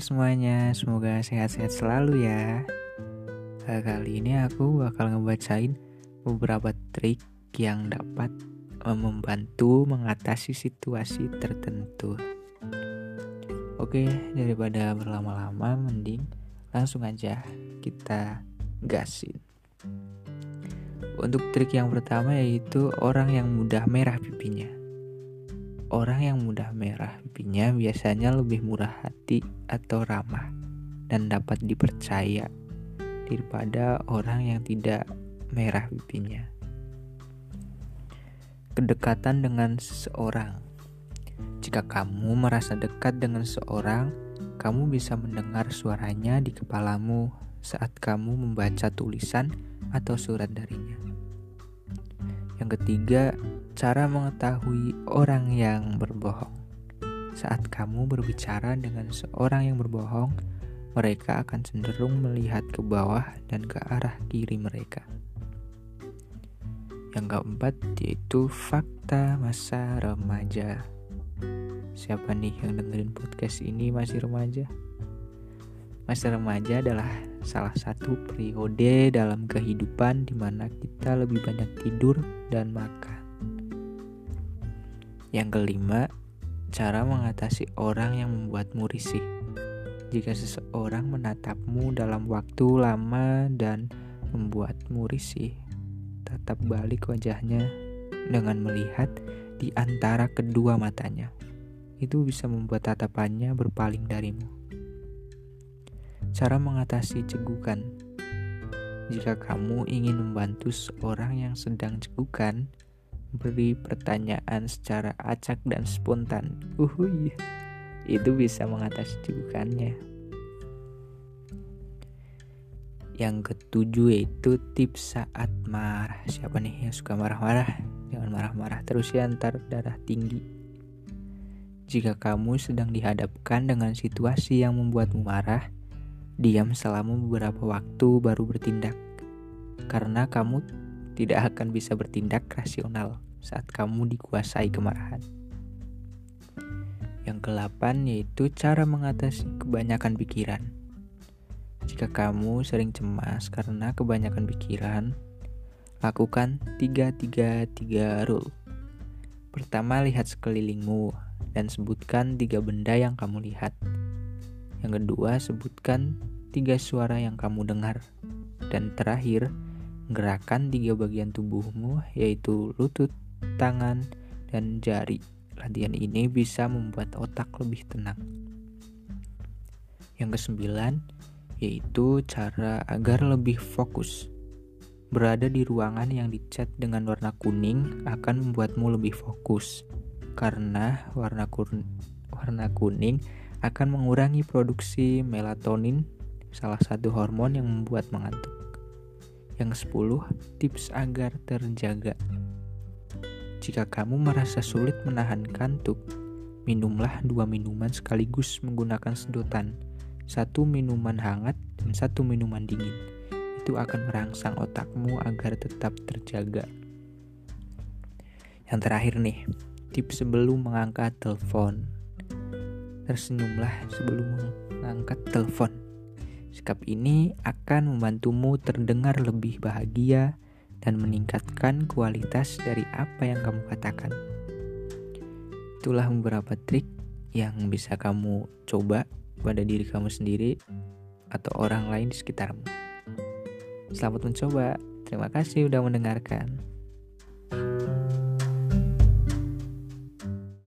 kabar semuanya? Semoga sehat-sehat selalu ya. Kali ini aku bakal ngebacain beberapa trik yang dapat membantu mengatasi situasi tertentu. Oke, daripada berlama-lama mending langsung aja kita gasin. Untuk trik yang pertama yaitu orang yang mudah merah pipinya. Orang yang mudah merah pipinya biasanya lebih murah hati atau ramah dan dapat dipercaya daripada orang yang tidak merah pipinya. Kedekatan dengan seseorang. Jika kamu merasa dekat dengan seseorang, kamu bisa mendengar suaranya di kepalamu saat kamu membaca tulisan atau surat darinya. Yang ketiga, cara mengetahui orang yang berbohong. Saat kamu berbicara dengan seorang yang berbohong, mereka akan cenderung melihat ke bawah dan ke arah kiri mereka. Yang keempat yaitu fakta masa remaja. Siapa nih yang dengerin podcast ini masih remaja? Masa remaja adalah salah satu periode dalam kehidupan di mana kita lebih banyak tidur dan makan. Yang kelima, cara mengatasi orang yang membuatmu risih. Jika seseorang menatapmu dalam waktu lama dan membuatmu risih, tatap balik wajahnya dengan melihat di antara kedua matanya. Itu bisa membuat tatapannya berpaling darimu. Cara mengatasi cegukan. Jika kamu ingin membantu seorang yang sedang cegukan, beri pertanyaan secara acak dan spontan. Itu bisa mengatasi cegukannya. Yang ketujuh yaitu tips saat marah. Siapa nih yang suka marah-marah? Jangan marah-marah terus ya, ntar darah tinggi. Jika kamu sedang dihadapkan dengan situasi yang membuatmu marah, diam selama beberapa waktu baru bertindak. Karena kamu tidak akan bisa bertindak rasional saat kamu dikuasai kemarahan. Yang ke-8 yaitu cara mengatasi kebanyakan pikiran. Jika kamu sering cemas karena kebanyakan pikiran, lakukan 3-3-3 rule. Pertama, lihat sekelilingmu dan sebutkan 3 benda yang kamu lihat. Yang kedua, sebutkan 3 suara yang kamu dengar. Dan terakhir, gerakan 3 bagian tubuhmu yaitu lutut, tangan, dan jari. Latihan ini bisa membuat otak lebih tenang. Yang ke-9 yaitu cara agar lebih fokus. Berada di ruangan yang dicat dengan warna kuning akan membuatmu lebih fokus, karena warna kuning akan mengurangi produksi melatonin, salah satu hormon yang membuat mengantuk. Yang ke-10, tips agar terjaga. Jika kamu merasa sulit menahan kantuk, minumlah 2 minuman sekaligus menggunakan sedotan, 1 minuman hangat dan 1 minuman dingin. Itu akan merangsang otakmu agar tetap terjaga. Yang terakhir nih, tips sebelum mengangkat telepon. Tersenyumlah sebelum mengangkat telepon. Sikap ini akan membantumu terdengar lebih bahagia dan meningkatkan kualitas dari apa yang kamu katakan. Itulah beberapa trik yang bisa kamu coba pada diri kamu sendiri atau orang lain di sekitarmu. Selamat mencoba. Terima kasih sudah mendengarkan.